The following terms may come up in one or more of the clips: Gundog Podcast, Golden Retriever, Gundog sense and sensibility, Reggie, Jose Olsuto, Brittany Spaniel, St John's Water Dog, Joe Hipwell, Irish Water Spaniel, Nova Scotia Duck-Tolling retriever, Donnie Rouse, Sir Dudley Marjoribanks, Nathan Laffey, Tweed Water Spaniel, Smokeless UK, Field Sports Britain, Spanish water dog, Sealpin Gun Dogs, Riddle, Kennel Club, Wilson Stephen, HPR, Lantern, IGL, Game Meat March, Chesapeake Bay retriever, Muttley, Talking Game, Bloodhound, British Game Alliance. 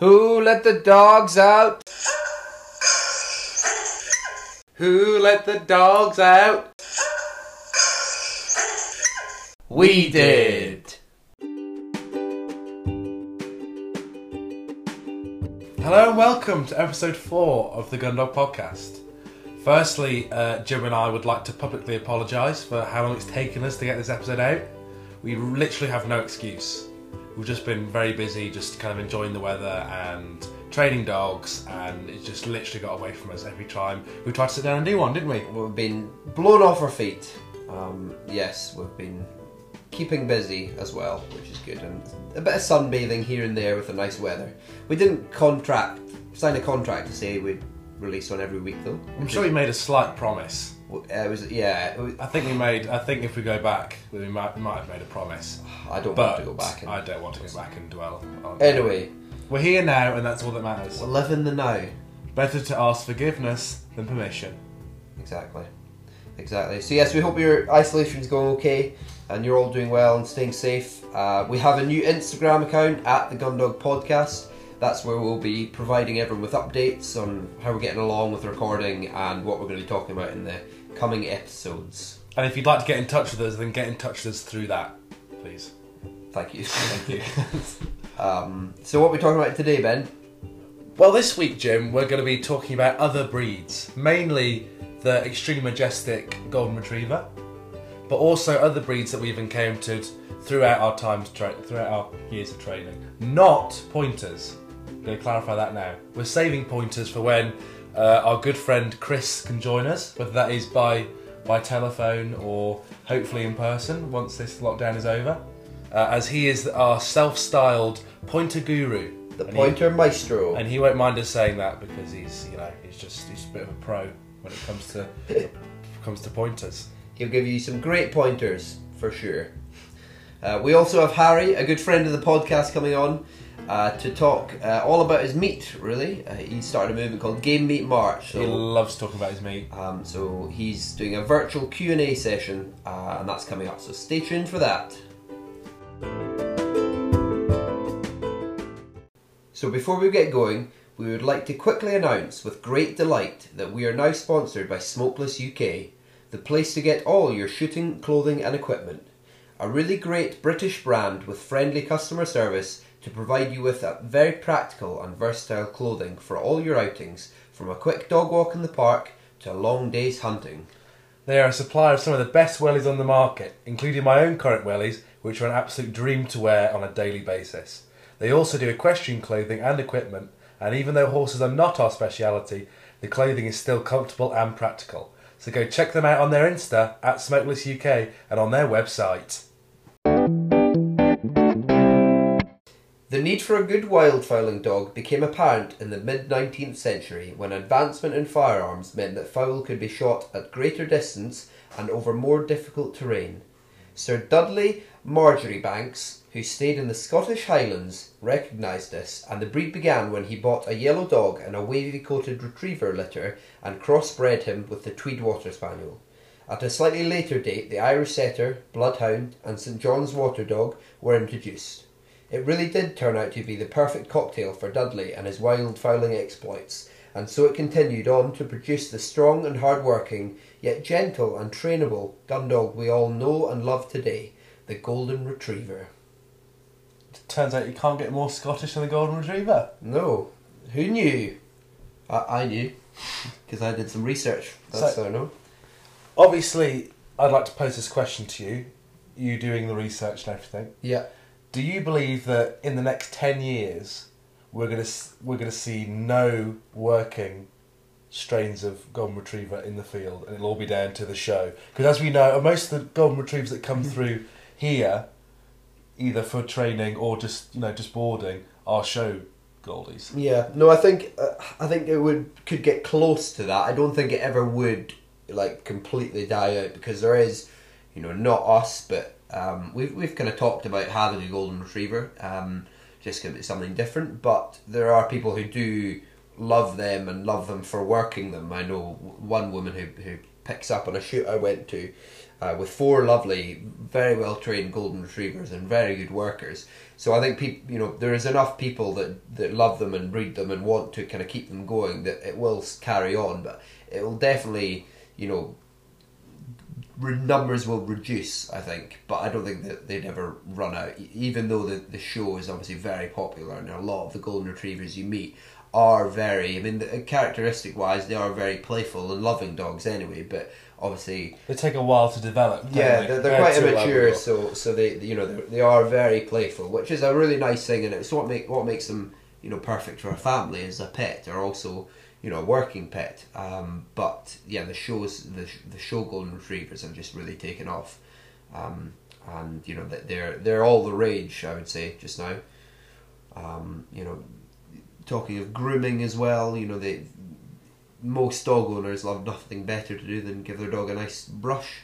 Who let the dogs out? Who let the dogs out? We did! Hello and welcome to episode 4 of the Gundog Podcast. Firstly, Jim and I would like to publicly apologise for how long it's taken us to get this episode out. We literally have no excuse. We've just been very busy, just kind of enjoying the weather and training dogs, and it just literally got away from us every time we tried to sit down and do one, didn't we? We've been blown off our feet. Yes, we've been keeping busy as well, which is good, and a bit of sunbathing here and there with the nice weather. We didn't sign a contract to say we'd release one every week, though. I'm sure we made a slight promise. I think if we go back, we might have made a promise. I don't want to go back and dwell on. Anyway, we're here now, and that's all that matters. We're living the now. Better to ask forgiveness than permission. Exactly. So yes, we hope your isolation's going okay, and you're all doing well and staying safe. We have a new Instagram account at the Gundog Podcast. That's where we'll be providing everyone with updates on how we're getting along with recording and what we're going to be talking about in the coming episodes. And if you'd like to get in touch with us, then get in touch with us through that, please. Thank you. So what are we talking about today, Ben? Well, this week, Jim, we're going to be talking about other breeds, mainly the extreme majestic Golden Retriever, but also other breeds that we've encountered throughout our years of training. Not pointers. I'm going to clarify that now. We're saving pointers for when our good friend Chris can join us, whether that is by telephone or hopefully in person once this lockdown is over, as he is our self-styled pointer guru. The pointer maestro. And he won't mind us saying that because he's a bit of a pro when it comes to pointers. He'll give you some great pointers for sure. We also have Harry, a good friend of the podcast, coming on to talk all about his meat, really. He started a movement called Game Meat March. So, he loves talking about his meat. So he's doing a virtual Q&A session, and that's coming up, so stay tuned for that. So before we get going, we would like to quickly announce with great delight that we are now sponsored by Smokeless UK, the place to get all your shooting, clothing and equipment. A really great British brand with friendly customer service to provide you with very practical and versatile clothing for all your outings, from a quick dog walk in the park to a long day's hunting. They are a supplier of some of the best wellies on the market, including my own current wellies, which are an absolute dream to wear on a daily basis. They also do equestrian clothing and equipment, and even though horses are not our speciality, the clothing is still comfortable and practical. So go check them out on their Insta, at Smokeless UK, and on their website. The need for a good wildfowling dog became apparent in the mid-19th century when advancement in firearms meant that fowl could be shot at greater distance and over more difficult terrain. Sir Dudley Marjoribanks, who stayed in the Scottish Highlands, recognised this, and the breed began when he bought a yellow dog and a wavy-coated retriever litter and crossbred him with the Tweed Water Spaniel. At a slightly later date, the Irish Setter, Bloodhound and St John's Water Dog were introduced. It really did turn out to be the perfect cocktail for Dudley and his wildfowling exploits, and so it continued on to produce the strong and hard-working, yet gentle and trainable gun dog we all know and love today, the Golden Retriever. It turns out you can't get more Scottish than the Golden Retriever. No. Who knew? I knew, because I did some research. That's so I know. Obviously, I'd like to pose this question to you, you doing the research and everything. Yeah. Do you believe that in the next 10 years we're going to see no working strains of Golden Retriever in the field, and it'll all be down to the show? Because as we know, most of the Golden Retrievers that come through here, either for training or just boarding, are show goldies. Yeah, no, I think it could get close to that. I don't think it ever would completely die out, because there is, not us, but. We've kind of talked about having a Golden Retriever, just because it's something different, but there are people who do love them and love them for working them. I know one woman who picks up on a shoot I went to with four lovely, very well trained golden retrievers and very good workers. So I think people, there is enough people that love them and breed them and want to kind of keep them going that it will carry on, but it will definitely, numbers will reduce, I think, but I don't think that they'd ever run out, even though the show is obviously very popular, and a lot of the golden retrievers you meet are very, characteristic wise, they are very playful and loving dogs anyway, but obviously they take a while to develop. Yeah, they're quite immature, so they, they are very playful, which is a really nice thing, and it's what makes them, perfect for a family as a pet, or also, a working pet. But yeah, the show golden retrievers have just really taken off, and that they're all the rage, I would say, just now. Talking of grooming as well, most dog owners love nothing better to do than give their dog a nice brush,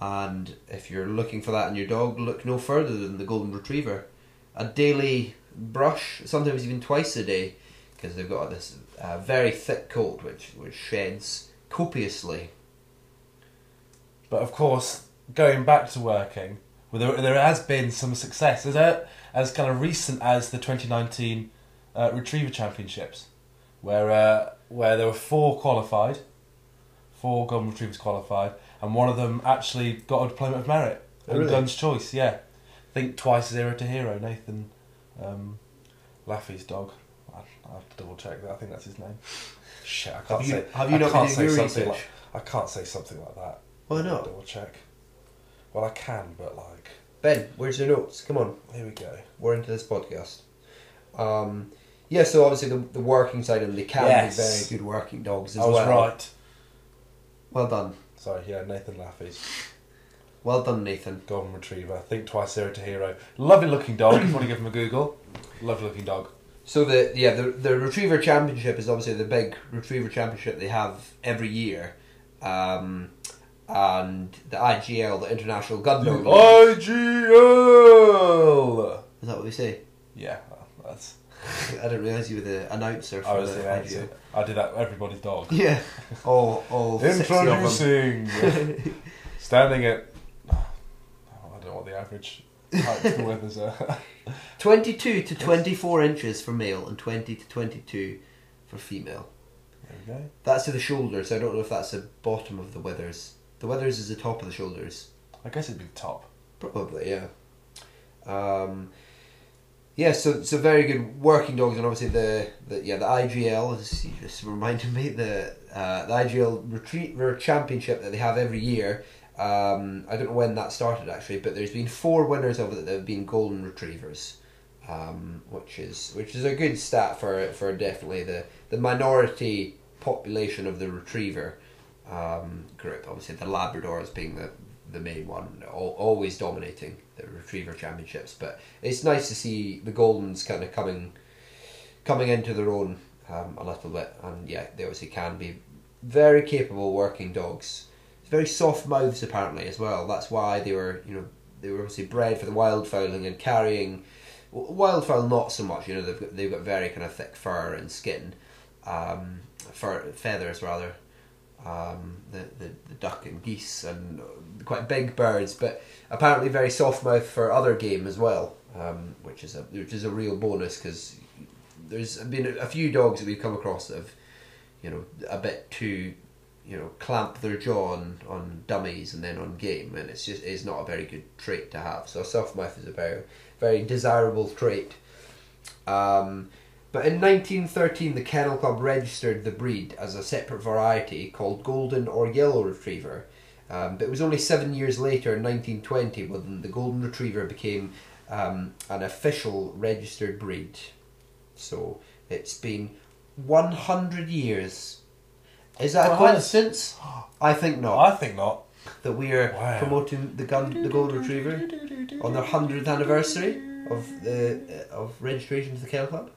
and if you're looking for that in your dog, look no further than the golden retriever. A daily brush, sometimes even twice a day, because they've got this very thick coat which sheds copiously. But of course, going back to working, there has been some success. Is that as kind of recent as the 2019 Retriever Championships, where there were four golden retrievers qualified, and one of them actually got a diploma of merit and Gun's Choice. Yeah, think twice zero to hero. Nathan Laffey's dog. I have to double check that. I think that's his name. Shit, I can't say. Have you not been doing your research? I can't say something like that. Why not? Double check. Well, I can, but like Ben, where's your notes? Come on, here we go. We're into this podcast. Yeah, so obviously the working side of them, they can be very good working dogs as well. I was right. Well done. Sorry, yeah, Nathan Laffey's. Well done, Nathan. Golden Retriever. Think twice, zero to hero. Lovely looking dog. If you want to give him a Google. Lovely looking dog. So the Retriever Championship is obviously the big Retriever Championship they have every year. And the IGL, the International Gundog. IGL! Is that what we say? Yeah, that's... I didn't realise you were the announcer for the announcer. I do that with everybody's dog. Yeah. All introducing. Standing at... I don't know what the average height for weathers are. 22 to 24 inches for male and 20 to 22 for female. There we go. That's to the shoulders. I don't know if that's the bottom of the withers. The withers is the top of the shoulders. I guess it'd be the top. Probably, yeah. Yeah, so very good working dogs, and obviously the IGL, as you just reminded me, the IGL Retriever Championship that they have every year. I don't know when that started actually, but there's been four winners of it that have been golden retrievers, which is a good stat for definitely the minority population of the retriever group. Obviously, the Labradors being the main one, always dominating the retriever championships, but it's nice to see the Goldens kind of coming into their own a little bit, and yeah, they obviously can be very capable working dogs, very soft mouths apparently as well. That's why they were obviously bred for the wildfowling and carrying. Wildfowl not so much, they've got very kind of thick fur and skin, feathers rather. The duck and geese and quite big birds, but apparently very soft mouth for other game as well, which is a real bonus, because there's been a few dogs that we've come across that have, a bit too, clamp their jaw on dummies and then on game, and it's not a very good trait to have. So soft mouth is a very, very desirable trait. But in 1913, the Kennel Club registered the breed as a separate variety called Golden or Yellow Retriever. But it was only 7 years later, in 1920, when the Golden Retriever became an official registered breed. So it's been 100 years. Is that a coincidence? I think not. I think not. That we are promoting the Golden Retriever on their 100th anniversary of registration to the Kennel Club.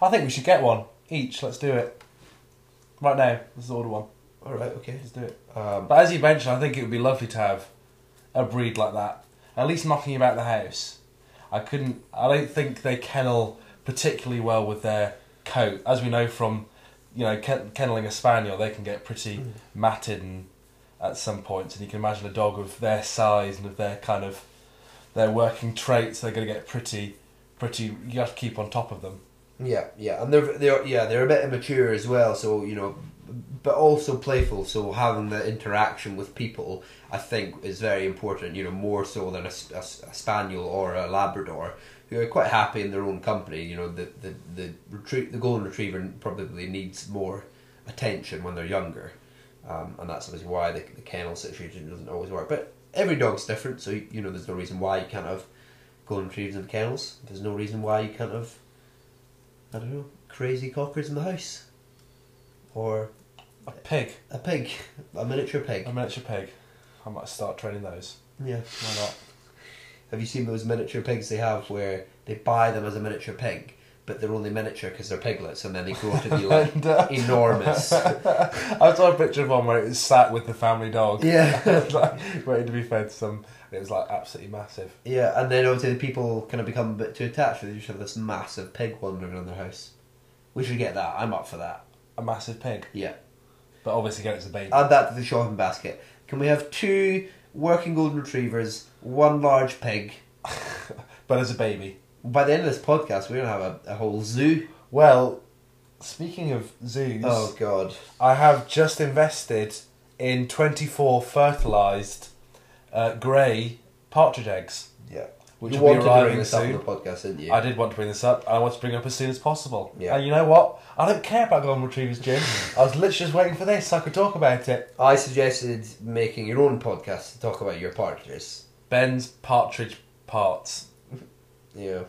I think we should get one each. Let's do it right now. Let's order one. All right, okay, let's do it. But as you mentioned, I think it would be lovely to have a breed like that, at least knocking about the house. I don't think they kennel particularly well with their coat, as we know from, kenneling a spaniel. They can get pretty matted and at some points, and you can imagine a dog of their size and of their kind of their working traits, they're going to get pretty. You have to keep on top of them. Yeah, yeah, and they're a bit immature as well. So but also playful. So having the interaction with people, I think, is very important. More so than a spaniel or a Labrador, who are quite happy in their own company. The golden retriever probably needs more attention when they're younger, and that's obviously why the kennel situation doesn't always work. But every dog's different, so there's no reason why you can't have golden retrievers in kennels. There's no reason why you can't have, I don't know, crazy cockers in the house, or a miniature pig. I might start training those. Yeah, why not? Have you seen those miniature pigs they have, where they buy them as a miniature pig, but they're only miniature because they're piglets, and then they grow to be like enormous? I saw a picture of one where it was sat with the family dog. Yeah, like waiting to be fed some. It was like absolutely massive. Yeah, and then obviously the people kind of become a bit too attached. They just have this massive pig wandering around their house. We should get that. I'm up for that. A massive pig. Yeah, but obviously again it's a baby. Add that to the shopping basket. Can we have 2 working golden retrievers, 1 large pig, but as a baby? By the end of this podcast, we're going to have a whole zoo. Well, speaking of zoos... Oh, God. I have just invested in 24 fertilised grey partridge eggs. Yeah. Which you wanted to bring this up on the podcast, didn't you? I did want to bring this up. I want to bring it up as soon as possible. Yeah. And you know what? I don't care about golden retrievers, Jim. I was literally just waiting for this so I could talk about it. I suggested making your own podcast to talk about your partridges. Ben's Partridge Parts. Yeah.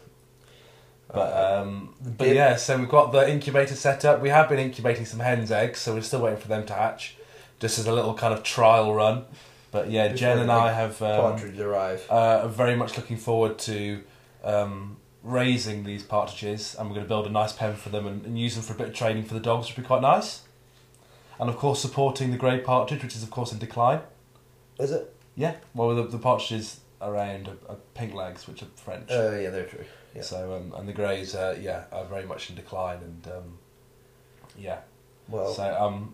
But yeah, so we've got the incubator set up. We have been incubating some hen's eggs, so we're still waiting for them to hatch, just as a little kind of trial run. But yeah, before Jen and I have partridges arrive. Are very much looking forward to raising these partridges, and we're going to build a nice pen for them and use them for a bit of training for the dogs, which would be quite nice. And of course, supporting the grey partridge, which is of course in decline. Is it? Yeah. Well, the partridges around are pink legs, which are French. Oh yeah, they're true. Yeah. So and the greys, are very much in decline, and yeah. Well. So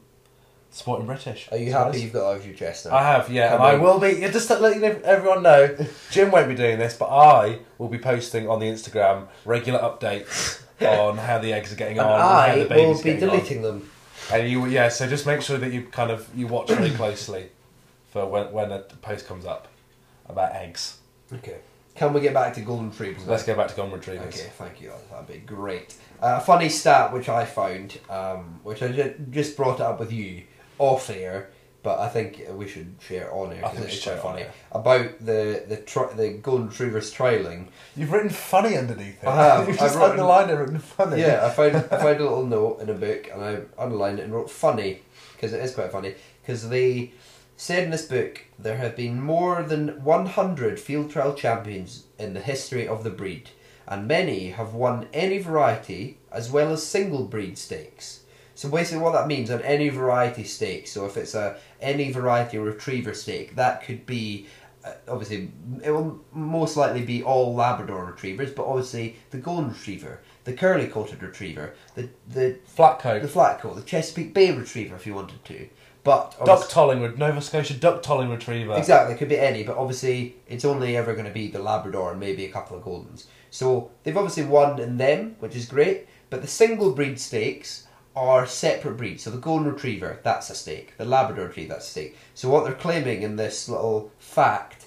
supporting British. Are you happy you've got out of your chest now? I have, yeah, and I will be. Just to let everyone know, Jim won't be doing this, but I will be posting on the Instagram regular updates on how the eggs are getting on. And how the baby's will be deleting them. And you, yeah. So just make sure that you you watch very closely for when a post comes up about eggs. Okay. Can we get back to golden retrievers? Let's go back to golden retrievers. Okay, thank you. That'd be great. Funny stat which I found, which I just brought up with you off air, but I think we should share on air because it's quite funny. About the golden retrievers trialling. You've written funny underneath it. I have. You've just underlined it and written funny. Yeah, I found a little note in a book and I underlined it and wrote funny because it is quite funny, because they said in this book, there have been more than 100 field trial champions in the history of the breed, and many have won any variety as well as single breed stakes. So basically what that means, on any variety stake, so if it's a any variety retriever stake, that could be, obviously, it will most likely be all Labrador retrievers, but obviously the golden retriever, the curly-coated retriever, the flat coat, the Chesapeake Bay retriever if you wanted to. But Duck-Tolling, Nova Scotia Duck-Tolling retriever. Exactly, it could be any, but obviously it's only ever going to be the Labrador and maybe a couple of Goldens. So they've obviously won in them, which is great, but the single breed stakes are separate breeds. So the Golden Retriever, that's a stake. The Labrador Retriever, that's a stake. So what they're claiming in this little fact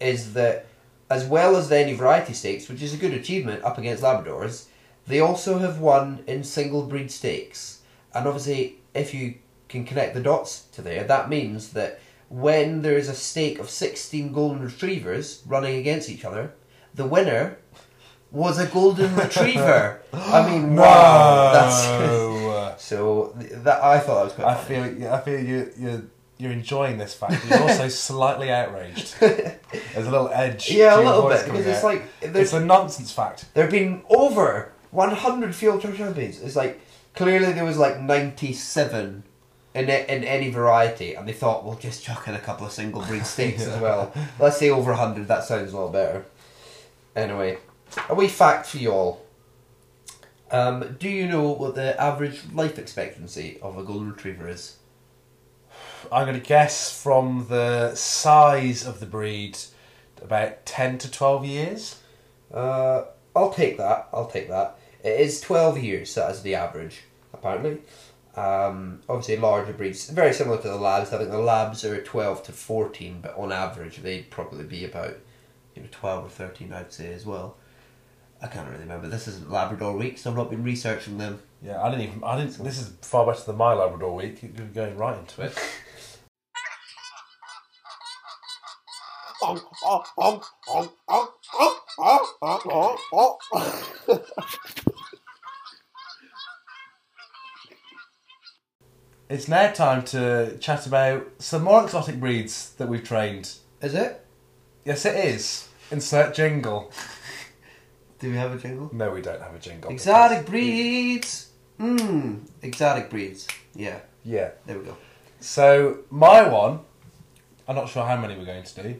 is that, as well as the any variety stakes, which is a good achievement up against Labradors, they also have won in single breed stakes. And obviously, if you can connect the dots to there, that means that when there is a stake of 16 golden retrievers running against each other, the winner was a golden retriever. I mean, wow, that's so that I thought that was quite funny. I feel you're enjoying this fact. You're also slightly outraged. There's a little edge. Yeah, a little bit, because it's like it's a nonsense fact. There've been over 100 field trial champions. It's like clearly there was like 97. In any variety, and they thought, we'll just chuck in a couple of single breed stakes as well. Let's say over 100, that sounds a lot better. Anyway, a wee fact for you all. Do you know what the average life expectancy of a golden retriever is? I'm going to guess from the size of the breed, about 10 to 12 years. I'll take that. It is 12 years, so that's the average, apparently. Obviously, larger breeds, very similar to the labs. I think the labs are 12 to 14, but on average, they'd probably be about 12 or 13, I'd say, as well. I can't really remember. This isn't Labrador week, so I've not been researching them. Yeah, I didn't. This is far better than my Labrador week. You're going right into it. It's now time to chat about some more exotic breeds that we've trained. Is it? Yes, it is. Insert jingle. Do we have a jingle? No, we don't have a jingle. Exotic breeds! Exotic breeds. Yeah. Yeah. There we go. So, my one, I'm not sure how many we're going to do.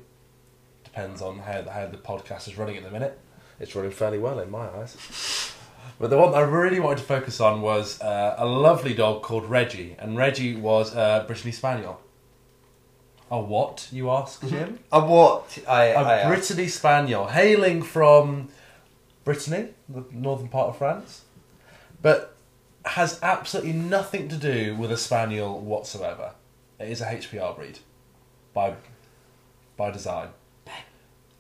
Depends on how the podcast is running at the minute. It's running fairly well in my eyes. But the one that I really wanted to focus on was a lovely dog called Reggie. And Reggie was a Brittany Spaniel. A what, you ask, Jim? A what? A Brittany Spaniel, hailing from Brittany, the northern part of France, but has absolutely nothing to do with a Spaniel whatsoever. It is a HPR breed, by design. Ben,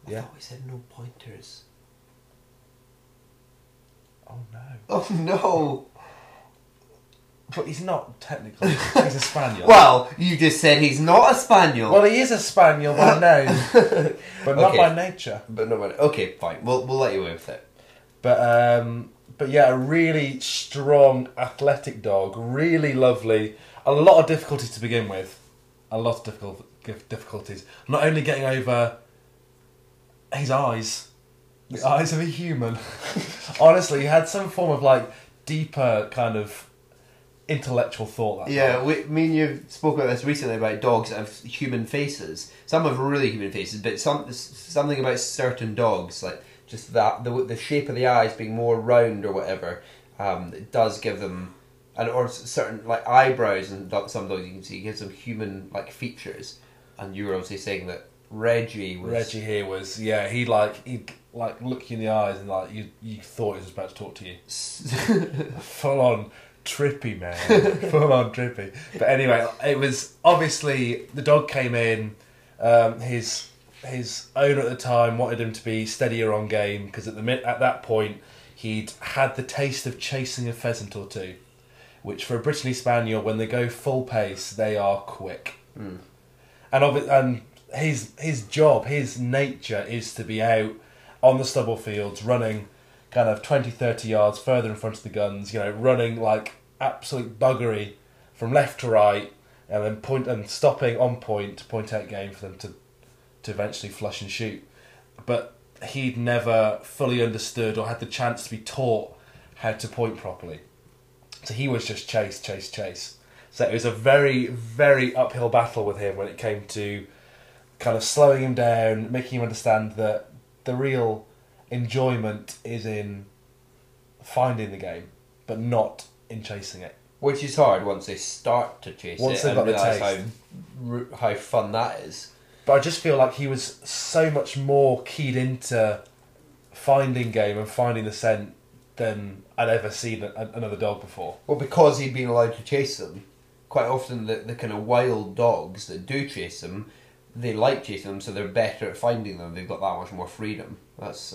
I thought we said no pointers. Oh no. Oh no! But he's not technically. He's a Spaniel. Well, you just said he's not a Spaniel. Well, he is a Spaniel by name, but not by nature. But not by. Okay, fine. We'll let you away with it. But yeah, a really strong, athletic dog. Really lovely. A lot of difficulties to begin with. A lot of difficulties. Not only getting over his eyes, the eyes of a human. Honestly, he had some form of deeper kind of intellectual thought. Me and you've spoken about this recently about dogs that have human faces. Some have really human faces, but something about certain dogs, like just that the shape of the eyes being more round or whatever, it does give them, or certain eyebrows and some dogs you can see gives them human features. And you were obviously saying that Reggie here was he'd look you in the eyes and you thought he was about to talk to you. Full on. Trippy, man. Full on trippy. But anyway, it was obviously the dog came in. His owner at the time wanted him to be steadier on game because at that point he'd had the taste of chasing a pheasant or two, which for a Brittany Spaniel, when they go full pace, they are quick. Mm. And his job, his nature is to be out on the stubble fields running, kind of 20, 30 yards further in front of the guns, running like absolute buggery from left to right, and then stopping on point to point out game for them to eventually flush and shoot. But he'd never fully understood or had the chance to be taught how to point properly. So he was just chase, chase, chase. So it was a very, very uphill battle with him when it came to kind of slowing him down, making him understand that the real enjoyment is in finding the game, but not in chasing it. Which is hard once they start to chase it. Once they've got the taste. How fun that is. But I just feel like he was so much more keyed into finding game and finding the scent than I'd ever seen another dog before. Well, because he'd been allowed to chase them. Quite often the kind of wild dogs that do chase them, they like chasing them, so they're better at finding them. They've got that much more freedom. That's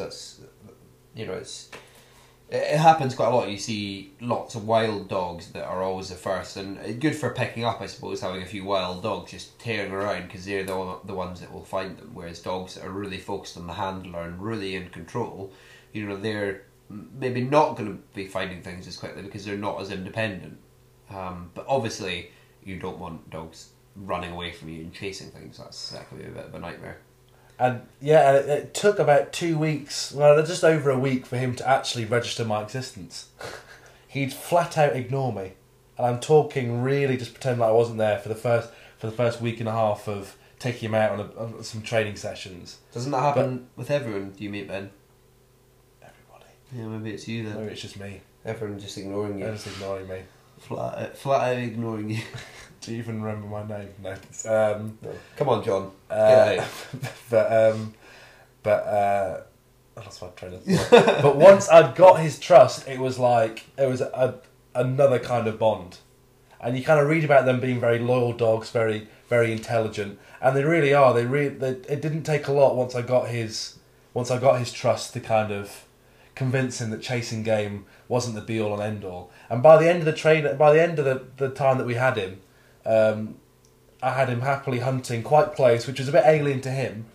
it happens quite a lot. You see lots of wild dogs that are always the first, and good for picking up, I suppose, having a few wild dogs just tearing around, because they're the ones that will find them. Whereas dogs that are really focused on the handler and really in control, they're maybe not going to be finding things as quickly because they're not as independent. But obviously, you don't want dogs running away from you and chasing things. That's exactly a bit of a nightmare. And yeah, it took about 2 weeks, just over a week, for him to actually register my existence. He'd flat out ignore me, and I'm talking really just pretend like I wasn't there for the first week and a half of taking him out on some training sessions. Doesn't that happen with everyone you meet, Ben? Everybody. Yeah, maybe it's you then. Maybe it's just me. Everyone just ignoring you. Everyone's ignoring me. Flat out ignoring you. Do you even remember my name? No. Come on, John. I lost my train of thought. But once I'd got his trust, it was another kind of bond. And you kind of read about them being very loyal dogs, very, very intelligent, and they really are. It didn't take a lot once I got his trust to kind of convince him that chasing game wasn't the be all and end all. And by the end of the time that we had him, I had him happily hunting quite close, which was a bit alien to him.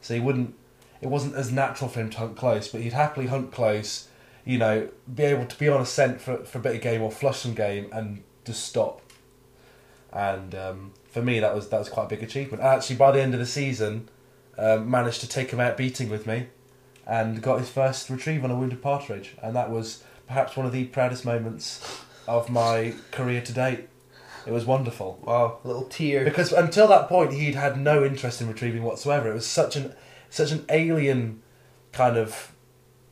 So he wouldn't. It wasn't as natural for him to hunt close, but he'd happily hunt close. You know, be able to be on a scent for a bit of game or flush some game and just stop. And for me, that was quite a big achievement. I actually, by the end of the season, managed to take him out beating with me, and got his first retrieve on a wounded partridge, and that was perhaps one of the proudest moments of my career to date. It was wonderful. Wow, a little tear. Because until that point, he'd had no interest in retrieving whatsoever. It was such an alien kind of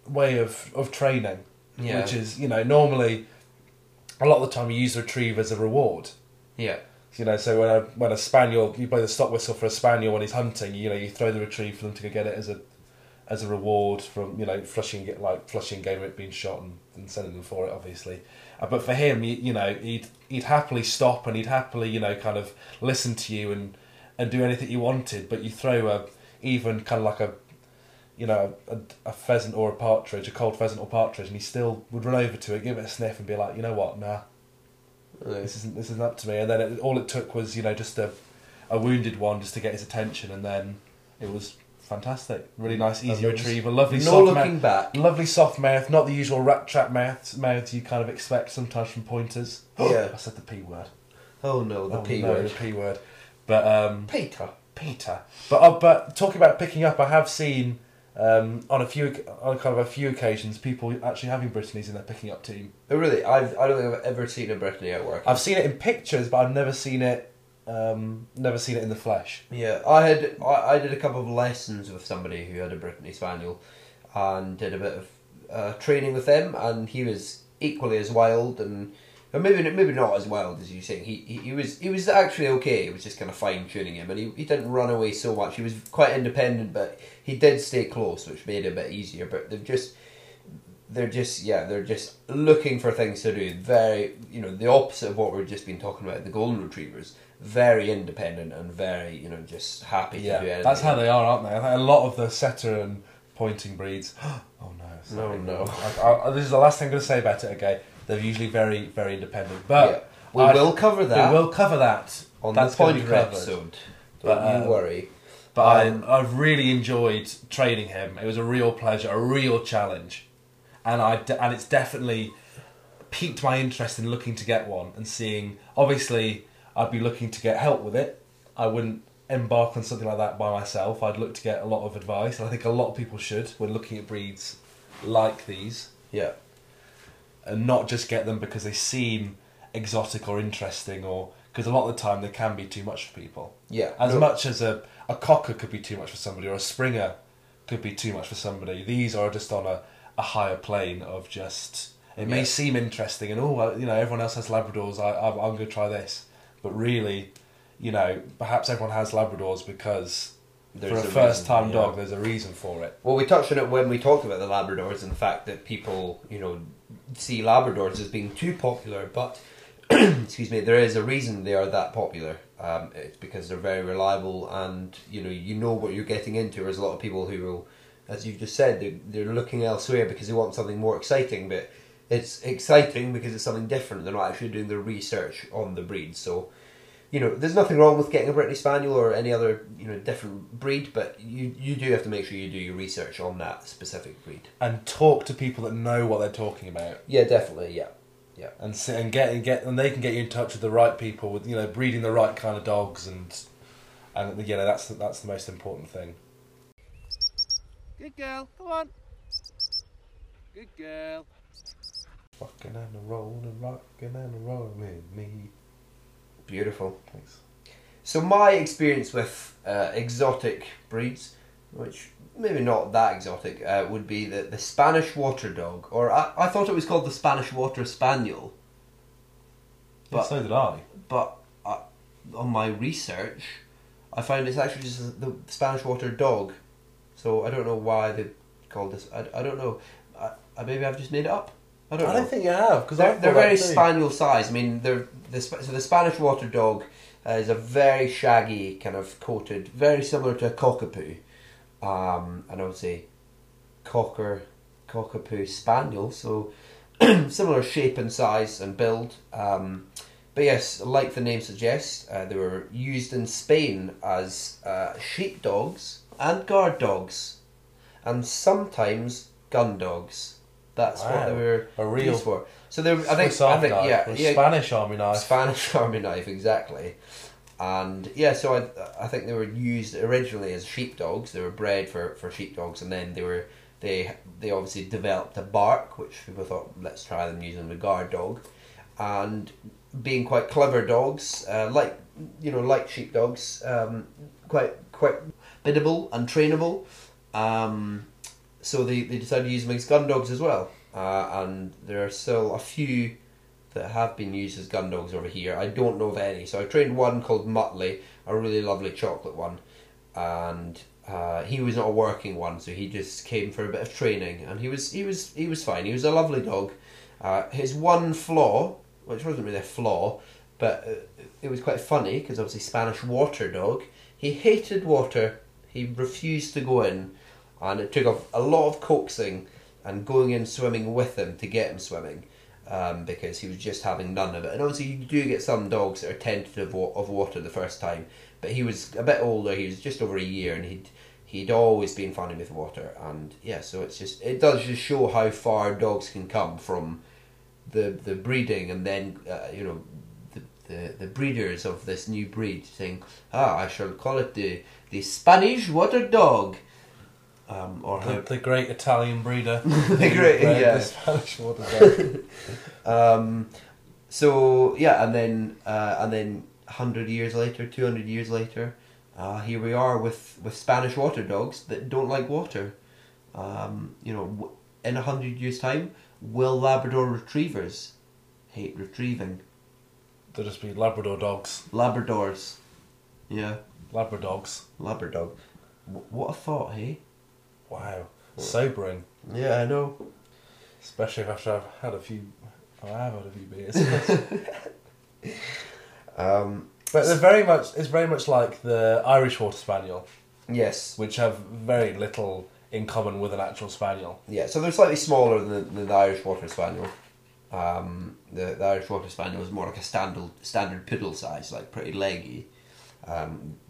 way of training, yeah. Which is, you know, normally a lot of the time you use retrieve as a reward. Yeah. You know, so when a spaniel, you play the stop whistle for a spaniel when he's hunting. You know, you throw the retrieve for them to go get it as a reward from, you know, flushing game of it being shot and sending them for it, obviously. But for him, he'd happily stop and he'd happily, you know, kind of listen to you and do anything you wanted. But you throw a pheasant or a partridge, a cold pheasant or partridge, and he still would run over to it, give it a sniff, and be like, you know what, nah. This isn't up to me. And then all it took was, you know, just a wounded one just to get his attention, and then it was fantastic. Really nice, easy retriever. Lovely soft mouth. No looking back. Lovely soft mouth. Not the usual rat trap mouth you kind of expect sometimes from pointers. Yeah. I said the P word. Oh no, the P word. But Peter. But talking about picking up, I have seen on a few occasions, people actually having Brittany's in their picking up team. Oh really? I don't think I've ever seen a Brittany at work. I've seen it in pictures, but I've never seen it in the flesh. Yeah, I did a couple of lessons with somebody who had a Brittany Spaniel, and did a bit of training with them, and he was equally as wild, and maybe not as wild as you're saying. He was actually okay. It was just kind of fine tuning him, and he didn't run away so much. He was quite independent, but he did stay close, which made it a bit easier. But they're just looking for things to do. Very, you know, the opposite of what we've just been talking about. The golden retrievers, very independent and very, you know, just happy to do anything. That's how they are, aren't they? I think a lot of the setter and pointing breeds. Oh no! This is the last thing I'm going to say about it. Okay. They're usually very, very independent, but yeah, we will cover that on the podcast episode. Don't you worry. But I've really enjoyed training him. It was a real pleasure, a real challenge, and it's definitely piqued my interest in looking to get one and seeing. Obviously, I'd be looking to get help with it. I wouldn't embark on something like that by myself. I'd look to get a lot of advice, and I think a lot of people should when looking at breeds like these. Yeah. And not just get them because they seem exotic or interesting, or because a lot of the time they can be too much for people. Yeah. As much as a cocker could be too much for somebody, or a springer could be too much for somebody, these are just on a higher plane of just, it may seem interesting and, oh, you know, everyone else has Labradors, I'm going to try this. But really, you know, perhaps everyone has Labradors because for a first-time dog, there's a reason for it. Well, we touched on it when we talked about the Labradors and the fact that people, you know, see Labradors as being too popular, but excuse me, there is a reason they are that popular. It's because they're very reliable, and you know what you're getting into. There's a lot of people who will, as you just said, they're looking elsewhere because they want something more exciting, but it's exciting because it's something different. They're not actually doing the research on the breed. So, you know, there's nothing wrong with getting a Brittany Spaniel or any other, you know, different breed, but you do have to make sure you do your research on that specific breed. And talk to people that know what they're talking about. Yeah, definitely, yeah. And they can get you in touch with the right people, with, you know, breeding the right kind of dogs, and you know, that's the most important thing. Good girl, come on. Good girl. Rockin' and a rollin', rockin' and a rollin' with me. Beautiful. Thanks. So my experience with exotic breeds, which maybe not that exotic, would be the Spanish water dog, or I thought it was called the Spanish water spaniel. But, yeah, so did I. But on my research, I found it's actually just the Spanish water dog. So I don't know why they called this. I don't know. Maybe I've just made it up. I don't know. Don't think you have, because they're very spaniel size. I mean, so the Spanish water dog is a very shaggy kind of coated, very similar to a cockapoo. And I would say cockapoo spaniel, so similar shape and size and build. But yes, like the name suggests, they were used in Spain as sheepdogs and guard dogs, and sometimes gun dogs. That's what they were used for. So they were, I think, Spanish army knife. Spanish army knife, exactly. And yeah, so I think they were used originally as sheepdogs. They were bred for sheepdogs, and then they obviously developed a bark, which people thought, let's try them using the guard dog, and being quite clever dogs, like sheepdogs, quite biddable and trainable. So they decided to use them as gun dogs as well. And there are still a few that have been used as gun dogs over here. I don't know of any. So I trained one called Muttley, a really lovely chocolate one. And he was not a working one, so he just came for a bit of training. And he was fine. He was a lovely dog. His one flaw, which wasn't really a flaw, but it was quite funny, because obviously Spanish water dog, he hated water. He refused to go in. And it took off a lot of coaxing and going in swimming with him to get him swimming, because he was just having none of it. And obviously you do get some dogs that are tentative of water the first time, but he was a bit older, he was just over a year, and he'd always been funny with water. And yeah, so it does just show how far dogs can come from the breeding, and then, the breeders of this new breed saying, I shall call it the Spanish water dog. Or the great Italian breeder. The Spanish water dog. And then 100 years later, 200 years later, here we are with Spanish water dogs that don't like water. In 100 years' time, will Labrador retrievers hate retrieving? They'll just be Labrador dogs. Labradors. Yeah. Labradogs. Labradog. What a thought, hey? Wow, sobering. Yeah, I know. Especially after I've had a few beers. But it's very much like the Irish Water Spaniel. Yes. Which have very little in common with an actual Spaniel. Yeah, so they're slightly smaller than the Irish Water Spaniel. The Irish Water Spaniel is more like a standard poodle size, like pretty leggy.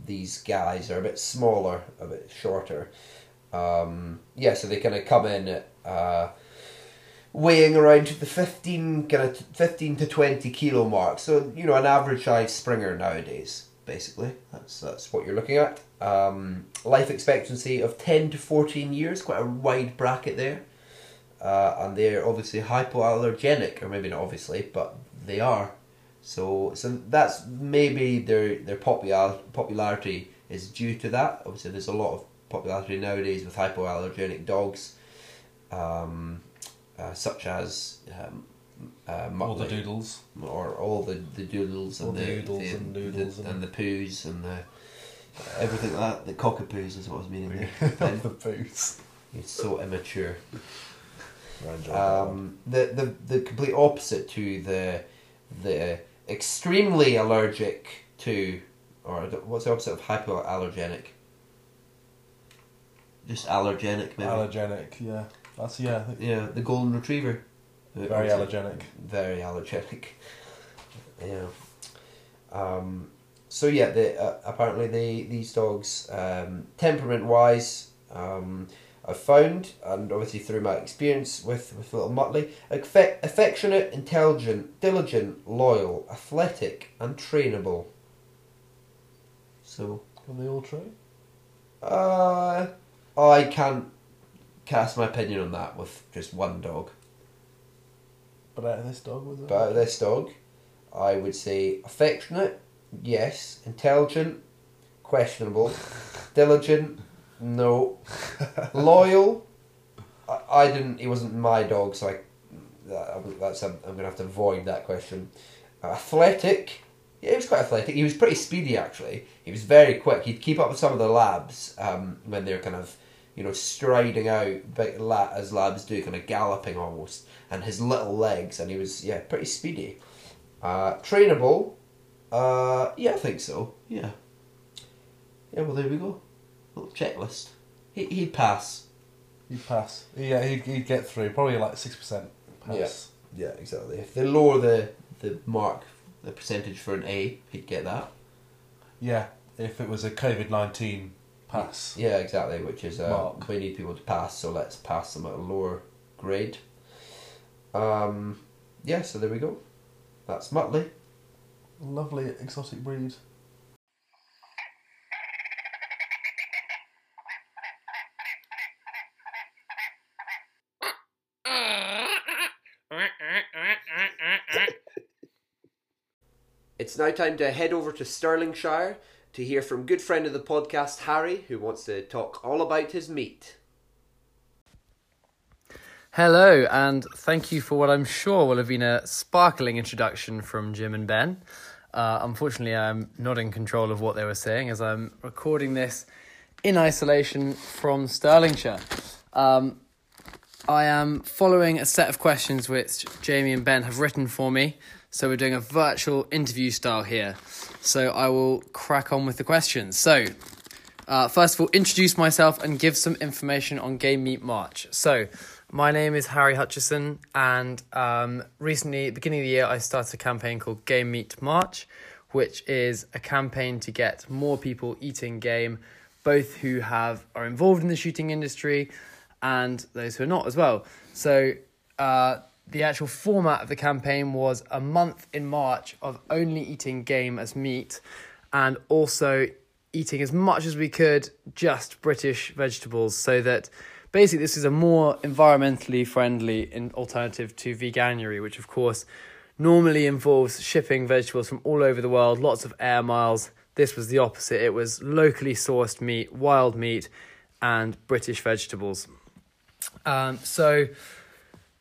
These guys are a bit smaller, a bit shorter. So they kind of come in at, weighing around the 15 to 20 kilo mark. So, an average size Springer nowadays, basically. That's what you're looking at. Life expectancy of 10 to 14 years, quite a wide bracket there. And they're obviously hypoallergenic, or maybe not obviously, but they are. So that's maybe their popularity is due to that. Obviously, there's a lot of popularity nowadays with hypoallergenic dogs, such as all the doodles, or all the doodles, all and the doodles and noodles and the poos and the everything like that. The cockapoos is what I was meaning there. The poos. You're so immature. The complete opposite to the extremely allergic to, or what's the opposite of hypoallergenic? Just allergenic, maybe. Allergenic, yeah. Yeah, the Golden Retriever. Very allergenic. Very allergenic. Yeah. So yeah, apparently these dogs, temperament-wise, I've found, and obviously through my experience with little Muttley, affectionate, intelligent, diligent, loyal, athletic, and trainable. So. Are they all true? I can't cast my opinion on that with just one dog. But out of this dog, was it? But out of this dog, I would say affectionate, yes. Intelligent, questionable. Diligent, no. Loyal, I didn't. He wasn't my dog, so I'm gonna have to avoid that question. athletic. Yeah, he was quite athletic. He was pretty speedy, actually. He was very quick. He'd keep up with some of the labs when they were kind of, you know, striding out, as labs do, kind of galloping almost, and his little legs, and he was, yeah, pretty speedy. Trainable, yeah, I think so, yeah. Yeah, well, there we go. Little checklist. He'd pass. He'd pass. Yeah, he'd get through, probably like 6% pass. Yeah, exactly. If they lower the mark, the percentage for an A, he'd get that. Yeah, if it was a COVID-19 pass. Yeah, exactly, which is we need people to pass, so let's pass them at a lower grade. Yeah, so there we go. That's Muttley. Lovely exotic breed. It's now time to head over to Stirlingshire to hear from good friend of the podcast, Harry, who wants to talk all about his meat. Hello, and thank you for what I'm sure will have been a sparkling introduction from Jim and Ben. Unfortunately, I'm not in control of what they were saying, as I'm recording this in isolation from Stirlingshire. I am following a set of questions which Jamie and Ben have written for me, so we're doing a virtual interview style here. So I will crack on with the questions. So, first of all, introduce myself and give some information on Game Meat March. So, my name is Harry Hutchison, and recently, at the beginning of the year, I started a campaign called Game Meat March, which is a campaign to get more people eating game, both who are involved in the shooting industry and those who are not as well. So the actual format of the campaign was a month in March of only eating game as meat, and also eating as much as we could just British vegetables, so that basically, this is a more environmentally friendly alternative to veganuary, which, of course, normally involves shipping vegetables from all over the world, lots of air miles. This was the opposite. It was locally sourced meat, wild meat, and British vegetables. So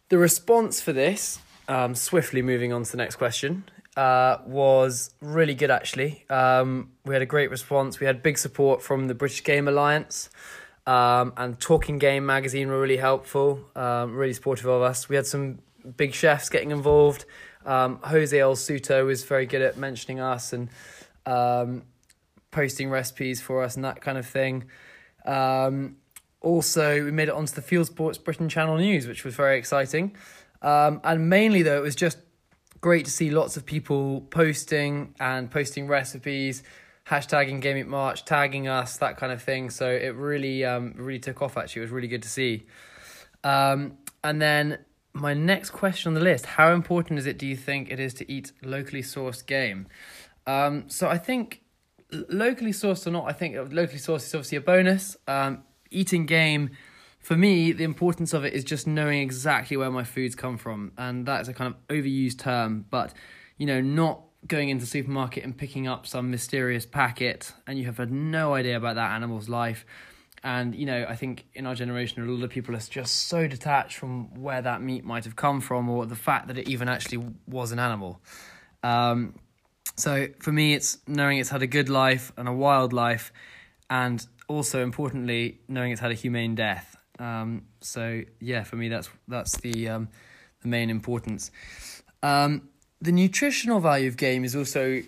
the response for this, swiftly moving on to the next question, was really good, actually. We had a great response. We had big support from the British Game Alliance. And Talking Game magazine were really helpful, really supportive of us. We had some big chefs getting involved. Jose Olsuto was very good at mentioning us and posting recipes for us and that kind of thing. Also, we made it onto the Field Sports Britain channel news, which was very exciting. And mainly, though, it was just great to see lots of people posting recipes, hashtagging Game Meat March, tagging us, that kind of thing. So it really, really took off, actually. It was really good to see. And then my next question on the list, how important is it, do you think, it is to eat locally sourced game? So I think locally sourced or not, I think locally sourced is obviously a bonus. Eating game, for me, the importance of it is just knowing exactly where my foods come from. And that's a kind of overused term, but, you know, not going into the supermarket and picking up some mysterious packet and you have had no idea about that animal's life. And, you know, I think in our generation, a lot of people are just so detached from where that meat might have come from or the fact that it even actually was an animal. So for me, it's knowing it's had a good life and a wild life, and also importantly, knowing it's had a humane death. So yeah, for me, that's the main importance. The nutritional value of game is also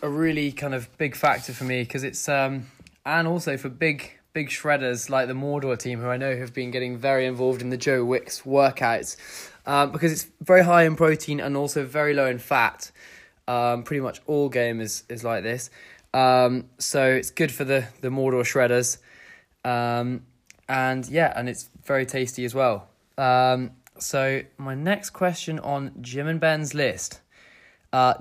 a really kind of big factor for me, because it's and also for big shredders like the Mordor team, who I know have been getting very involved in the Joe Wicks workouts, because it's very high in protein and also very low in fat. Pretty much all game is like this, so it's good for the Mordor shredders, and yeah, and it's very tasty as well. So my next question on Jim and Ben's list.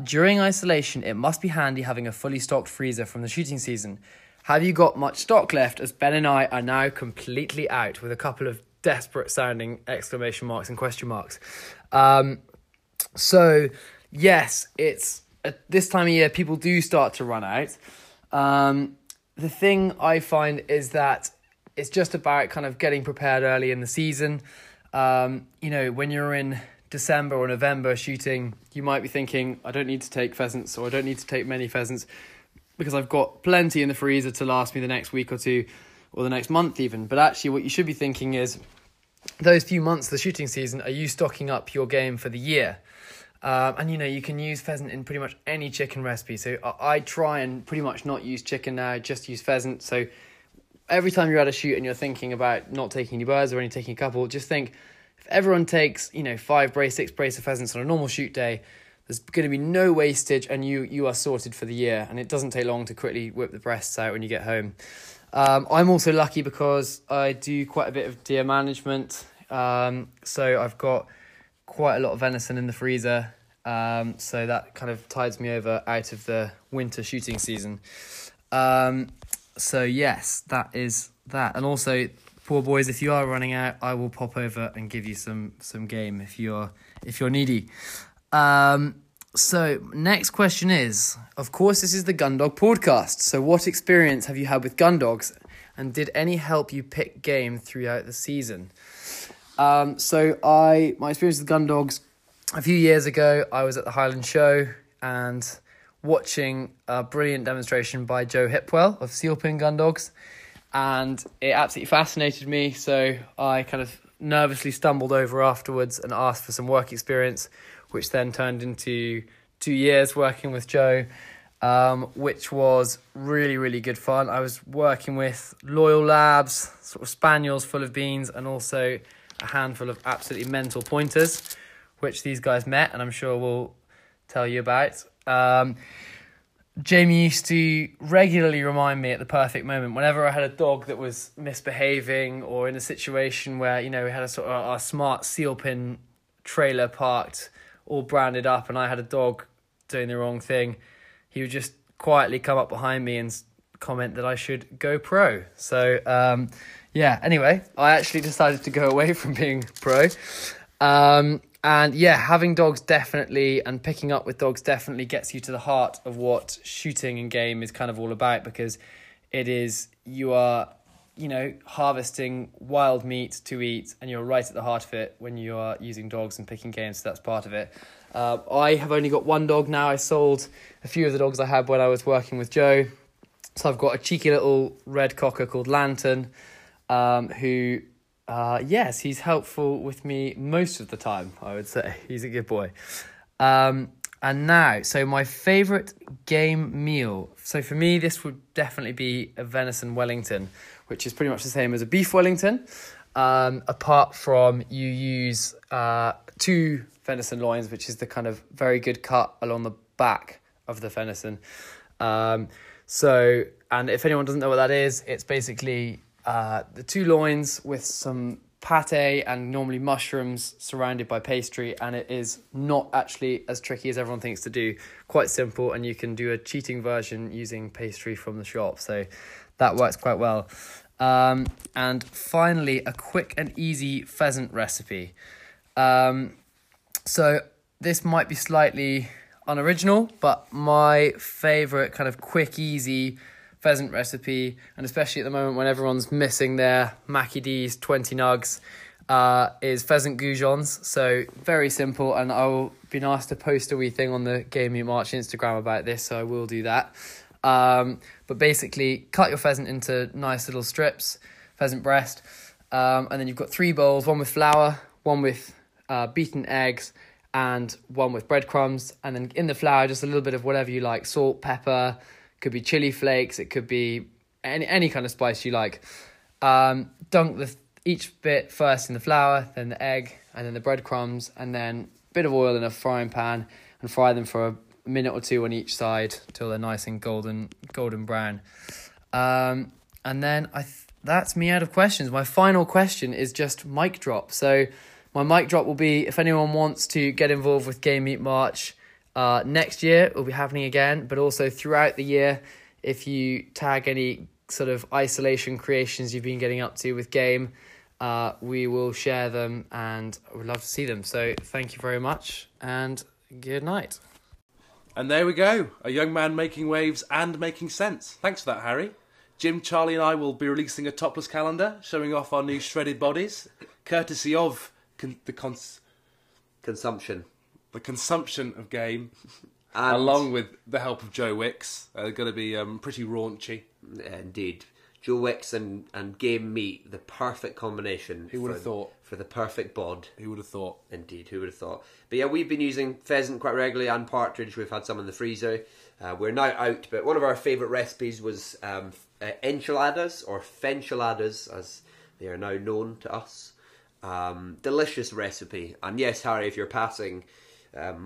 During isolation, it must be handy having a fully stocked freezer from the shooting season. Have you got much stock left, as Ben and I are now completely out, with a couple of desperate sounding exclamation marks and question marks. So yes, it's at this time of year, people do start to run out. The thing I find is that it's just about kind of getting prepared early in the season. You know, when you're in December or November shooting, you might be thinking, I don't need to take pheasants, or I don't need to take many pheasants because I've got plenty in the freezer to last me the next week or two, or the next month even. But actually what you should be thinking is, those few months of the shooting season, are you stocking up your game for the year? And you know, you can use pheasant in pretty much any chicken recipe. So I try and pretty much not use chicken now, just use pheasant. So every time you're at a shoot and you're thinking about not taking any birds or only taking a couple, just think, if everyone takes, you know, 5 brace, 6 brace of pheasants on a normal shoot day, there's going to be no wastage, and you are sorted for the year. And it doesn't take long to quickly whip the breasts out when you get home. I'm also lucky because I do quite a bit of deer management. So I've got quite a lot of venison in the freezer, so that kind of tides me over out of the winter shooting season. So yes, that is that. And also, poor boys, if you are running out, I will pop over and give you some game if you're needy. So next question is, of course, this is the Gundog podcast. So what experience have you had with Gundogs, and did any help you pick game throughout the season? So my experience with Gundogs, a few years ago, I was at the Highland Show and watching a brilliant demonstration by Joe Hipwell of Sealpin Gun Dogs, and it absolutely fascinated me. So I kind of nervously stumbled over afterwards and asked for some work experience, which then turned into 2 years working with Joe, which was really, really good fun. I was working with Loyal Labs, sort of spaniels full of beans, and also a handful of absolutely mental pointers, which these guys met, and I'm sure we'll tell you about. Jamie used to regularly remind me at the perfect moment, whenever I had a dog that was misbehaving or in a situation where, you know, we had a sort of our smart Sealpin trailer parked, all branded up, and I had a dog doing the wrong thing, he would just quietly come up behind me and comment that I should go pro. So, anyway, I actually decided to go away from being pro. Having dogs definitely, and picking up with dogs definitely gets you to the heart of what shooting and game is kind of all about, because it is, you are, you know, harvesting wild meat to eat, and you're right at the heart of it when you are using dogs and picking games, so that's part of it. I have only got one dog now. I sold a few of the dogs I had when I was working with Joe. So I've got a cheeky little red cocker called Lantern, who... he's helpful with me most of the time, I would say. He's a good boy. So my favourite game meal. So for me, this would definitely be a venison Wellington, which is pretty much the same as a beef Wellington, apart from you use 2 venison loins, which is the kind of very good cut along the back of the venison. And if anyone doesn't know what that is, it's basically... the 2 loins with some pate and normally mushrooms surrounded by pastry, and it is not actually as tricky as everyone thinks to do. Quite simple, and you can do a cheating version using pastry from the shop, so that works quite well. And finally, a quick and easy pheasant recipe. So this might be slightly unoriginal, but my favourite kind of quick, easy pheasant recipe, and especially at the moment when everyone's missing their Mackie D's 20 nugs, is pheasant goujons. So very simple, and I will be nice to post a wee thing on the Game Meat March Instagram about this, so I will do that. But basically, cut your pheasant into nice little strips, pheasant breast, and then you've got 3 bowls, one with flour, one with beaten eggs, and one with breadcrumbs, and then in the flour, just a little bit of whatever you like, salt, pepper, could be chili flakes, it could be any kind of spice you like. Dunk each bit first in the flour, then the egg, and then the breadcrumbs, and then a bit of oil in a frying pan, and fry them for a minute or 2 on each side till they're nice and golden brown. That's me out of questions. My final question is just mic drop. So my mic drop will be, if anyone wants to get involved with Game Meat March, next year it will be happening again, but also throughout the year, if you tag any sort of isolation creations you've been getting up to with game, we will share them, and we'd love to see them. So thank you very much, and good night. And there we go, a young man making waves and making sense. Thanks for that, Harry. Jim, Charlie and I will be releasing a topless calendar showing off our new shredded bodies, courtesy of the Consumption. The consumption of game, and along with the help of Joe Wicks, are going to be pretty raunchy. Indeed. Joe Wicks and Game Meat, the perfect combination. Who would have thought? For the perfect bod. Who would have thought? Indeed, who would have thought? But yeah, we've been using pheasant quite regularly and partridge. We've had some in the freezer. We're now out, but one of our favourite recipes was enchiladas, or fenchiladas, as they are now known to us. Delicious recipe. And yes, Harry, if you're passing...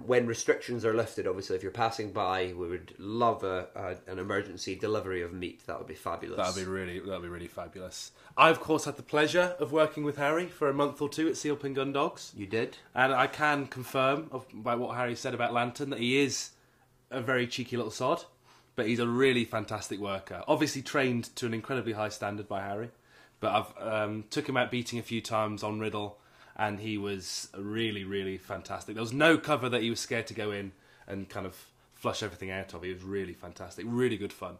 when restrictions are lifted, obviously, if you're passing by, we would love an emergency delivery of meat. That would be fabulous. That would be really fabulous. I, of course, had the pleasure of working with Harry for a month or two at Sealpin Gun Dogs. You did, and I can confirm by what Harry said about Lantern that he is a very cheeky little sod, but he's a really fantastic worker. Obviously trained to an incredibly high standard by Harry, but I've took him out beating a few times on Riddle. And he was really, really fantastic. There was no cover that he was scared to go in and kind of flush everything out of. He was really fantastic. Really good fun.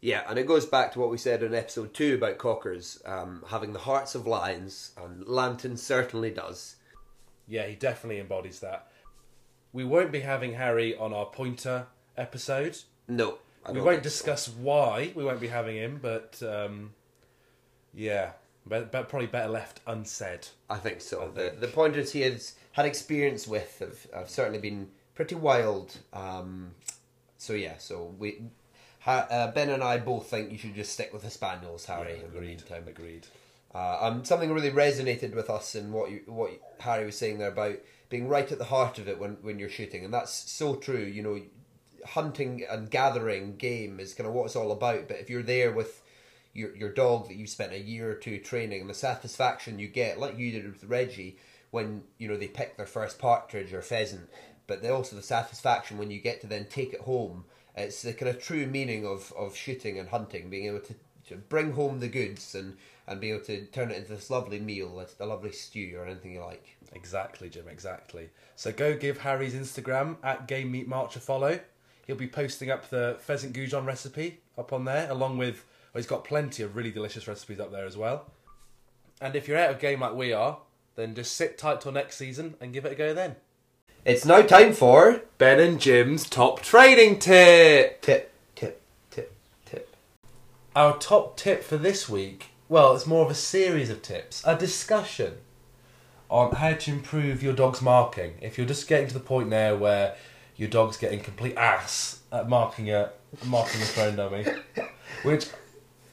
Yeah, and it goes back to what we said in episode 2 about cockers, having the hearts of lions, and Lantern certainly does. Yeah, he definitely embodies that. We won't be having Harry on our pointer episode. No. We won't discuss why we won't be having him, but yeah... But probably better left unsaid. I think so. The pointers he has had experience with have certainly been pretty wild. Ben and I both think you should just stick with the spaniels, Harry. Yeah, agreed, in the meantime. Agreed. Something really resonated with us in what Harry was saying there about being right at the heart of it when you're shooting, and that's so true. You know, hunting and gathering game is kind of what it's all about. But if you're there with your dog that you spent a year or two training, and the satisfaction you get, like you did with Reggie, when you know they pick their first partridge or pheasant, but also the satisfaction when you get to then take it home. It's the kind of true meaning of shooting and hunting, being able to bring home the goods and be able to turn it into this lovely meal, a lovely stew or anything you like. Exactly, Jim, exactly. So go give Harry's Instagram at Game Meat March a follow. He'll be posting up the pheasant goujon recipe up on there, along with... He's got plenty of really delicious recipes up there as well. And if you're out of game like we are, then just sit tight till next season and give it a go then. It's now time for Ben and Jim's top trading tip. Tip, tip, tip, tip. Our top tip for this week, well, it's more of a series of tips, a discussion on how to improve your dog's marking. If you're just getting to the point now where your dog's getting complete ass at marking a thrown dummy, which...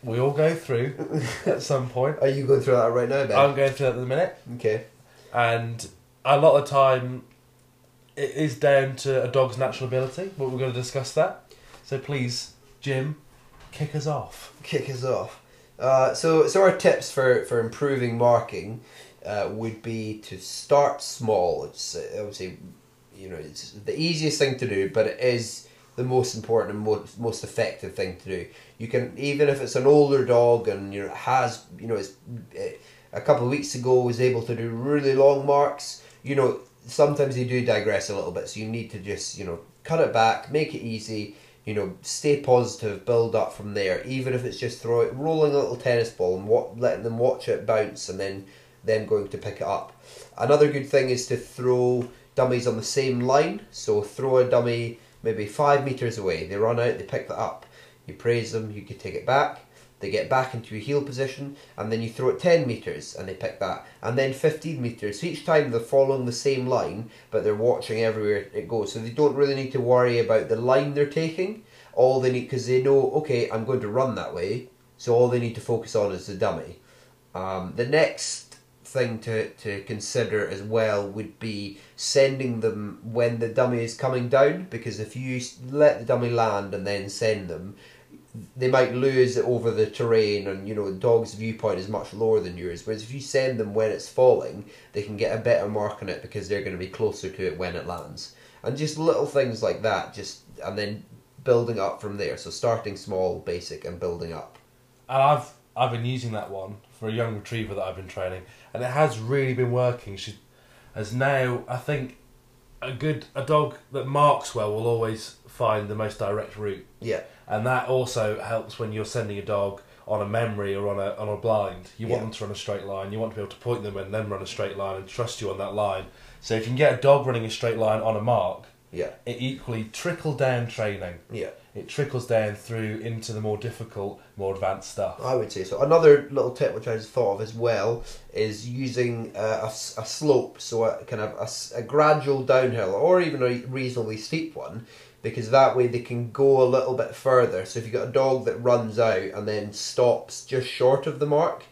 we all go through at some point. Are you going through that right now, Ben? I'm going through that at the minute. Okay. And a lot of the time, it is down to a dog's natural ability, but we're going to discuss that. So please, Jim, kick us off. Kick us off. So our tips for improving marking would be to start small. It's obviously, you know, it's the easiest thing to do, but it is... the most important and most effective thing to do. You can, even if it's an older dog and you know a couple of weeks ago was able to do really long marks. You know, sometimes they do digress a little bit, so you need to just cut it back, make it easy. You know, stay positive, build up from there. Even if it's just rolling a little tennis ball and letting them watch it bounce, and then them going to pick it up. Another good thing is to throw dummies on the same line. So throw a dummy. Maybe 5 meters away, they run out, they pick that up. You praise them, you can take it back. They get back into a heel position, and then you throw it 10 meters, and they pick that. And then 15 meters. So each time they're following the same line, but they're watching everywhere it goes. So they don't really need to worry about the line they're taking. All they need, because they know, okay, I'm going to run that way. So all they need to focus on is the dummy. The next thing to consider as well would be sending them when the dummy is coming down, because if you let the dummy land and then send them, they might lose it over the terrain, and the dog's viewpoint is much lower than yours, whereas if you send them when it's falling, they can get a better mark on it because they're going to be closer to it when it lands. And just little things like that, and then building up from there. So starting small, basic, and building up. And I've been using that one for a young retriever that I've been training, and it has really been working. She has now, I think, a dog that marks well will always find the most direct route. Yeah. And that also helps when you're sending a dog on a memory or on a blind. You want them to run a straight line. You want to be able to point them and then run a straight line and trust you on that line. So if you can get a dog running a straight line on a mark, it equally trickle down training. It trickles down through into the more difficult, more advanced stuff. I would say so. Another little tip which I just thought of as well is using a slope, so a kind of a gradual downhill or even a reasonably steep one, because that way they can go a little bit further. So if you've got a dog that runs out and then stops just short of the mark,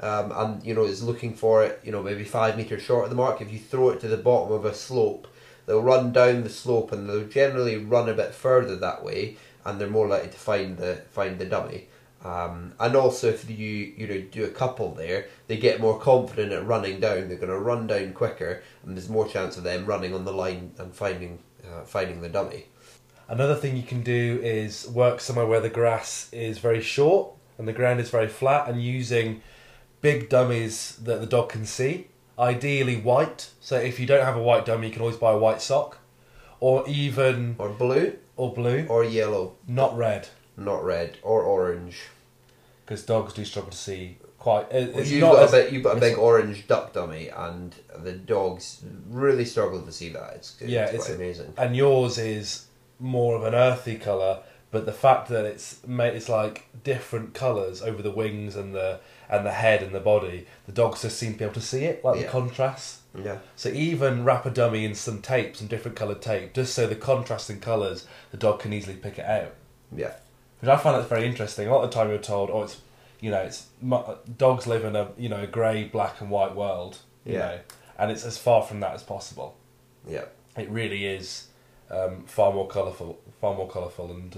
and you know is looking for it, you know, maybe 5 meters short of the mark, if you throw it to the bottom of a slope, they'll run down the slope and they'll generally run a bit further that way, and they're more likely to find the dummy. And also, if you do a couple there, they get more confident at running down. They're going to run down quicker, and there's more chance of them running on the line and finding the dummy. Another thing you can do is work somewhere where the grass is very short and the ground is very flat, and using big dummies that the dog can see. Ideally white, so if you don't have a white dummy you can always buy a white sock, or even... Or blue. Or yellow. Not red. Or orange. Because dogs do struggle to see quite... You've got a big orange duck dummy and the dogs really struggle to see that. It's quite amazing. And yours is more of an earthy colour, but the fact that it's like different colours over the wings and the head and the body, the dogs just seem to be able to see it, the contrast. Yeah. So even wrap a dummy in some tape, some different coloured tape, just so the contrast in colours, the dog can easily pick it out. Yeah. Which I find that's very interesting. A lot of the time you're told, dogs live in a grey, black and white world, you know, and it's as far from that as possible. Yeah. It really is far more colourful and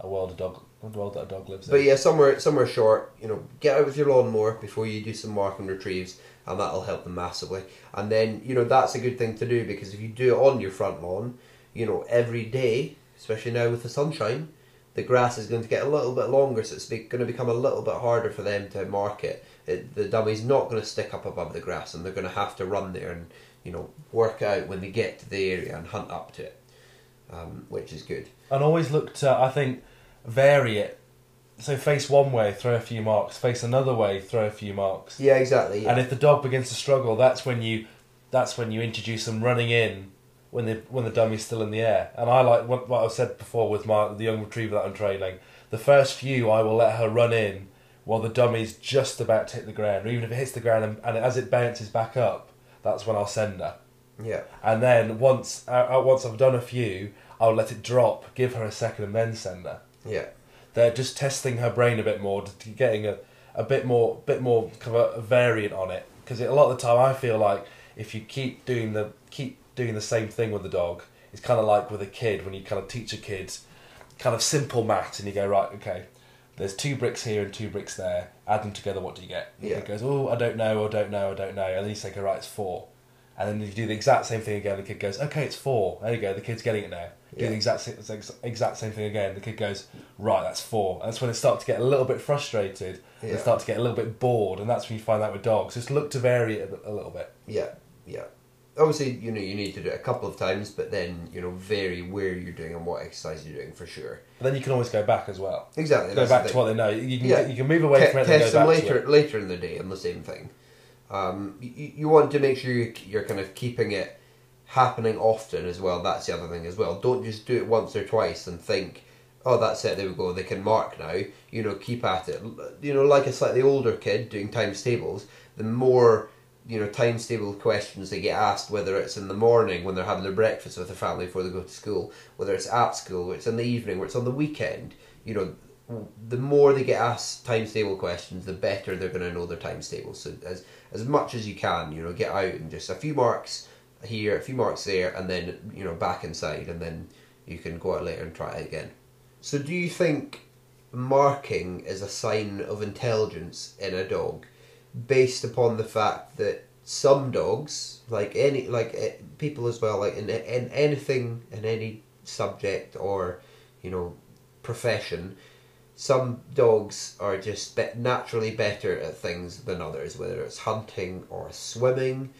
a world that a dog lives in. But yeah, somewhere short, get out with your lawnmower before you do some mark and retrieves, and that'll help them massively. And then, that's a good thing to do, because if you do it on your front lawn, every day, especially now with the sunshine, the grass is going to get a little bit longer, so it's going to become a little bit harder for them to mark it. The dummy's not going to stick up above the grass, and they're going to have to run there and, work out when they get to the area and hunt up to it, which is good. And always look to, I think, vary it. So face one way, throw a few marks. Face another way, throw a few marks. Yeah, exactly. Yeah. And if the dog begins to struggle, that's when you introduce them running in when the dummy's still in the air. And I like what I said before with the young retriever that I'm training. The first few, I will let her run in while the dummy's just about to hit the ground, or even if it hits the ground and as it bounces back up, that's when I'll send her. Yeah. And then once I've done a few, I'll let it drop, give her a second, and then send her. Yeah, they're just testing her brain a bit more, getting a bit more kind of a variant on it. Because a lot of the time, I feel like if you keep doing the same thing with the dog, it's kind of like with a kid when you kind of teach a kid kind of simple maths, and you go, right, okay, there's 2 bricks here and 2 bricks there. Add them together, what do you get? Yeah. And it goes, oh, I don't know, and then you say, okay, right, it's 4. And then you do the exact same thing again, the kid goes, okay, it's 4. There you go, the kid's getting it now. Yeah. Do the exact same thing again, the kid goes, right, that's 4. And that's when they start to get a little bit frustrated, and they start to get a little bit bored, and that's when you find that with dogs. Just look to vary it a little bit. Yeah, yeah. Obviously, you need to do it a couple of times, but then, vary where you're doing and what exercise you're doing for sure. But then you can always go back as well. Exactly. Go back to what they know. You can move away from it and go back to it. Later in the day on the same thing. You want to make sure you're kind of keeping it happening often as well. That's the other thing as well. Don't just do it once or twice and think, oh, that's it, there we go, they can mark now. Keep at it. Like a slightly older kid doing times tables, the more, times table questions they get asked, whether it's in the morning when they're having their breakfast with their family before they go to school, whether it's at school, or it's in the evening, or it's on the weekend, the more they get asked times table questions, the better they're going to know their times table. So as much as you can, get out and just a few marks here, a few marks there, and then, back inside, and then you can go out later and try it again. So do you think marking is a sign of intelligence in a dog, based upon the fact that some dogs, people as well, in anything, in any subject or, profession, some dogs are just naturally better at things than others, whether it's hunting or swimming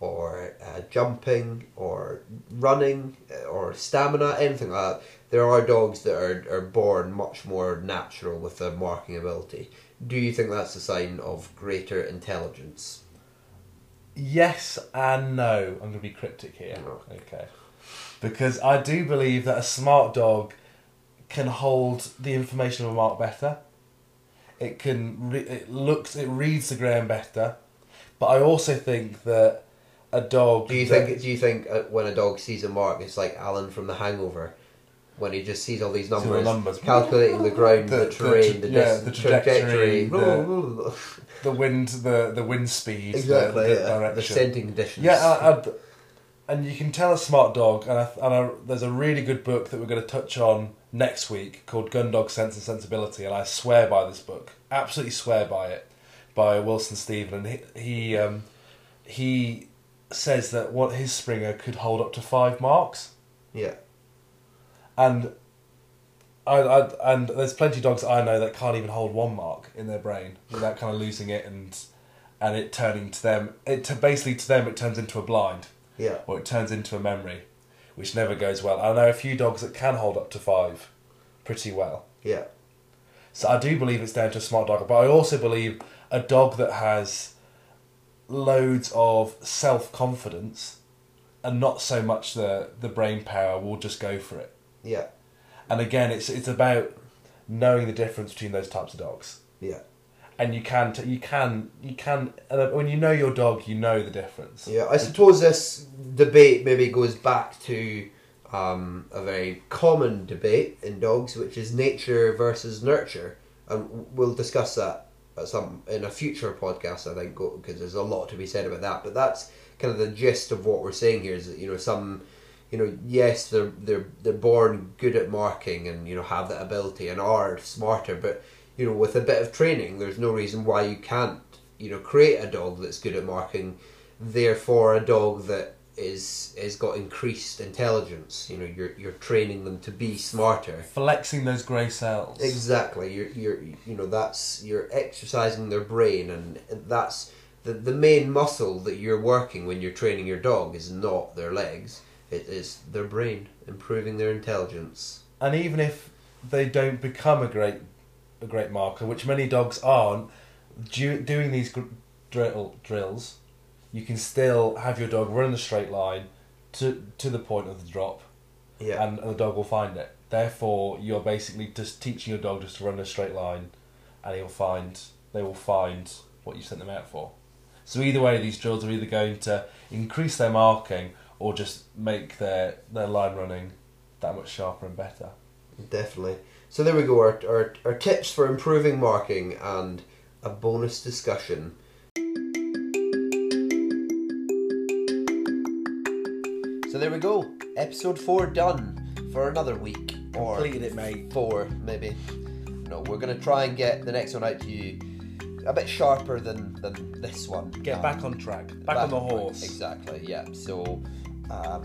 or jumping or running or stamina, anything like that, there are dogs that are born much more natural with their marking ability. Do you think that's a sign of greater intelligence? Yes and no. I'm going to be cryptic here. Okay. Because I do believe that a smart dog can hold the information of a mark better. It can, it reads the ground better. But I also think that a dog... Do you think when a dog sees a mark, it's like Alan from The Hangover, when he just sees all these numbers calculating the ground, the terrain, the trajectory, the wind, the wind speed, exactly, the direction, the scenting conditions. Yeah, and you can tell a smart dog, and there's a really good book that we're going to touch on next week called Gundog Sense and Sensibility, and I swear by this book, absolutely swear by it, by Wilson Stephen, and he says that what his Springer could hold up to 5 marks. Yeah. And I there's plenty of dogs I know that can't even hold 1 mark in their brain without kind of losing it and it turning to them. It turns into a blind. Yeah. Or it turns into a memory, which never goes well. I know a few dogs that can hold up to 5 pretty well. Yeah. So I do believe it's down to a smart dog, but I also believe a dog that has loads of self-confidence and not so much the brain power will just go for it. Yeah. And again, it's about knowing the difference between those types of dogs. Yeah. And you can when you know your dog, you know the difference. Yeah, I suppose this debate maybe goes back to a very common debate in dogs, which is nature versus nurture, and we'll discuss that in a future podcast, I think, because there's a lot to be said about that. But that's kind of the gist of what we're saying here, is that, yes, they're born good at marking and, have that ability and are smarter, but, with a bit of training, there's no reason why you can't, create a dog that's good at marking, therefore a dog that is got increased intelligence. You're training them to be smarter. Flexing those grey cells. Exactly. You're exercising their brain, and that's the main muscle that you're working when you're training your dog is not their legs. It is their brain, improving their intelligence. And even if they don't become a great marker, which many dogs aren't, doing these drills, you can still have your dog run the straight line to the point of the drop, yeah, and the dog will find it. Therefore, you're basically just teaching your dog just to run a straight line, and they will find what you sent them out for. So either way, these drills are either going to increase their marking or just make their line running that much sharper and better. Definitely. So there we go, our tips for improving marking and a bonus discussion. So there we go, episode 4 done for another week. Or completed it, mate. 4, maybe. No, we're going to try and get the next one out to you a bit sharper than this one. Get back on track. Back on the horse. Exactly, yeah. So...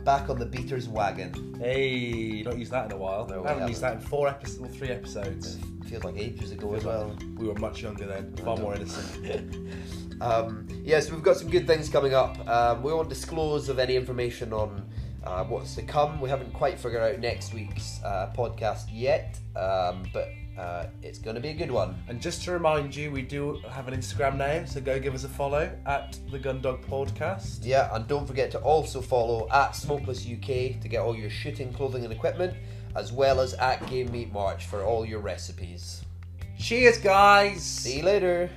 back on the beater's wagon. Hey, not used that in a while. No, I haven't used that in 3 episodes. It feels like ages ago as well. Like we were much younger then, far more innocent. So we've got some good things coming up. We won't disclose of any information on what's to come. We haven't quite figured out next week's podcast yet, but it's going to be a good one. And just to remind you, we do have an Instagram now, so go give us a follow at the Gundog Podcast. Yeah, and don't forget to also follow at Smokeless UK to get all your shooting clothing and equipment, as well as at Game Meat March for all your recipes. Cheers, guys! See you later!